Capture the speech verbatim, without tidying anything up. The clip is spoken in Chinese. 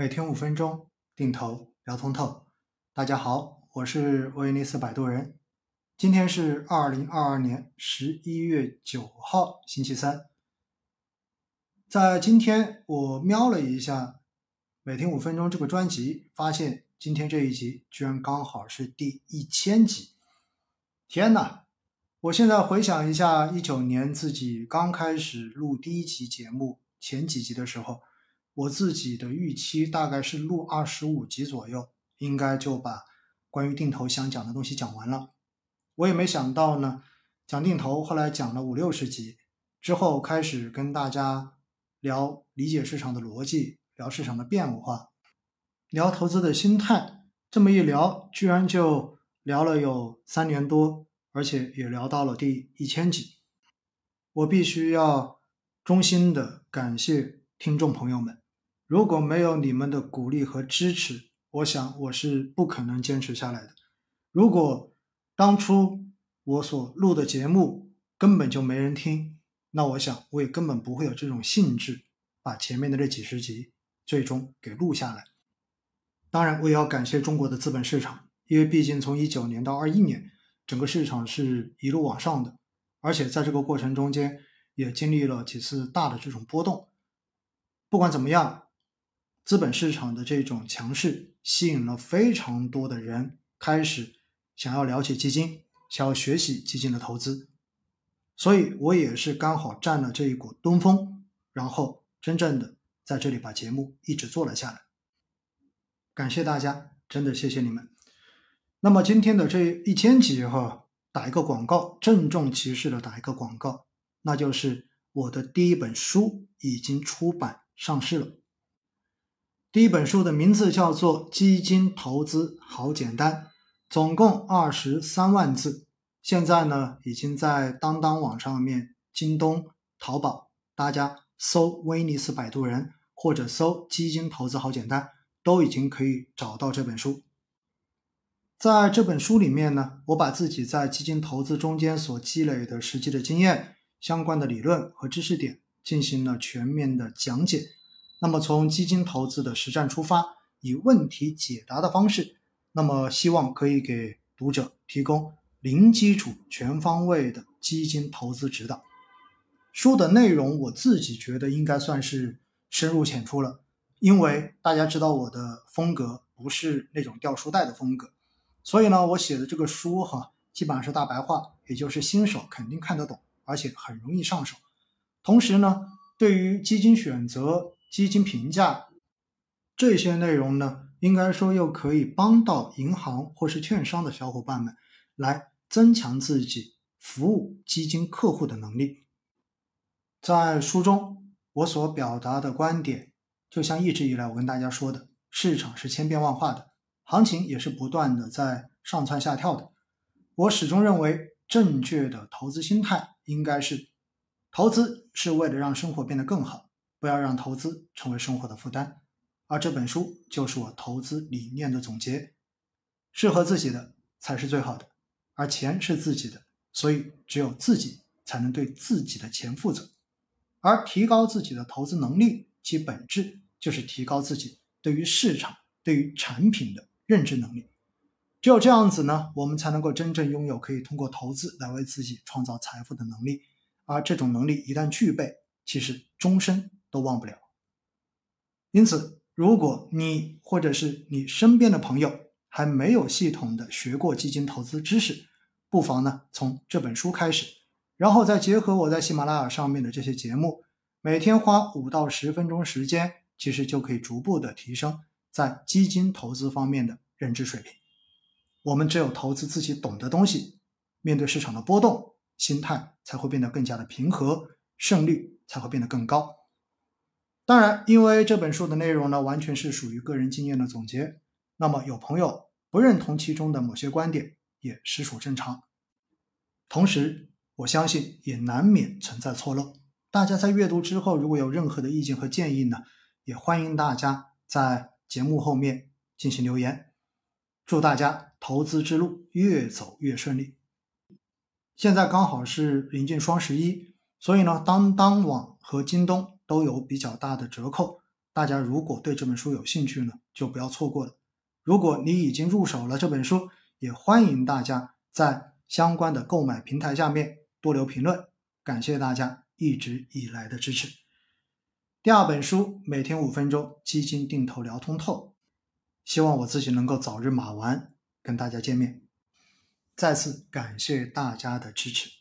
每天五分钟，定投聊通透。大家好，我是威尼斯摆渡人。今天是二零二二年十一月九号，星期三。在今天我瞄了一下每天五分钟这个专辑，发现今天这一集居然刚好是第一千集。天哪！我现在回想一下一九年自己刚开始录第一集节目前几集的时候，我自己的预期大概是录二十五集左右，应该就把关于定投想讲的东西讲完了。我也没想到呢，讲定投后来讲了五六十集之后，开始跟大家聊理解市场的逻辑，聊市场的变化，聊投资的心态，这么一聊居然就聊了有三年多，而且也聊到了第一千集。我必须要衷心的感谢听众朋友们，如果没有你们的鼓励和支持，我想我是不可能坚持下来的。如果当初我所录的节目根本就没人听，那我想我也根本不会有这种兴致把前面的这几十集最终给录下来。当然我也要感谢中国的资本市场，因为毕竟从一九年到二一年，整个市场是一路往上的，而且在这个过程中间也经历了几次大的这种波动。不管怎么样，资本市场的这种强势吸引了非常多的人开始想要了解基金，想要学习基金的投资，所以我也是刚好占了这一股东风，然后真正的在这里把节目一直做了下来。感谢大家，真的谢谢你们。那么今天的这一千集哈，打一个广告，郑重其事的打一个广告，那就是我的第一本书已经出版上市了。第一本书的名字叫做《基金投资好简单》，总共二十三万字，现在呢已经在当当网上面、京东、淘宝，大家搜威尼斯摆渡人或者搜基金投资好简单，都已经可以找到这本书。在这本书里面呢，我把自己在基金投资中间所积累的实际的经验、相关的理论和知识点进行了全面的讲解。那么从基金投资的实战出发，以问题解答的方式，那么希望可以给读者提供零基础全方位的基金投资指导。书的内容我自己觉得应该算是深入浅出了，因为大家知道我的风格不是那种掉书袋的风格，所以呢我写的这个书哈，基本上是大白话，也就是新手肯定看得懂，而且很容易上手。同时呢，对于基金选择、基金评价这些内容呢，应该说又可以帮到银行或是券商的小伙伴们来增强自己服务基金客户的能力。在书中我所表达的观点，就像一直以来我跟大家说的，市场是千变万化的，行情也是不断的在上蹿下跳的。我始终认为正确的投资心态应该是，投资是为了让生活变得更好，不要让投资成为生活的负担。而这本书就是我投资理念的总结，适合自己的才是最好的，而钱是自己的，所以只有自己才能对自己的钱负责。而提高自己的投资能力，其本质就是提高自己对于市场、对于产品的认知能力。只有这样子呢，我们才能够真正拥有可以通过投资来为自己创造财富的能力，而这种能力一旦具备，其实终身都忘不了。因此如果你或者是你身边的朋友还没有系统的学过基金投资知识，不妨呢从这本书开始，然后再结合我在喜马拉雅上面的这些节目，每天花五到十分钟时间，其实就可以逐步的提升在基金投资方面的认知水平。我们只有投资自己懂的东西，面对市场的波动，心态才会变得更加的平和，胜率才会变得更高。当然因为这本书的内容呢完全是属于个人经验的总结，那么有朋友不认同其中的某些观点也实属正常，同时我相信也难免存在错漏。大家在阅读之后如果有任何的意见和建议呢，也欢迎大家在节目后面进行留言。祝大家投资之路越走越顺利。现在刚好是临近双十一，所以呢当当网和京东都有比较大的折扣，大家如果对这本书有兴趣呢，就不要错过了。如果你已经入手了这本书，也欢迎大家在相关的购买平台下面多留评论，感谢大家一直以来的支持。第二本书，每天五分钟，基金定投聊通透，希望我自己能够早日码完，跟大家见面。再次感谢大家的支持。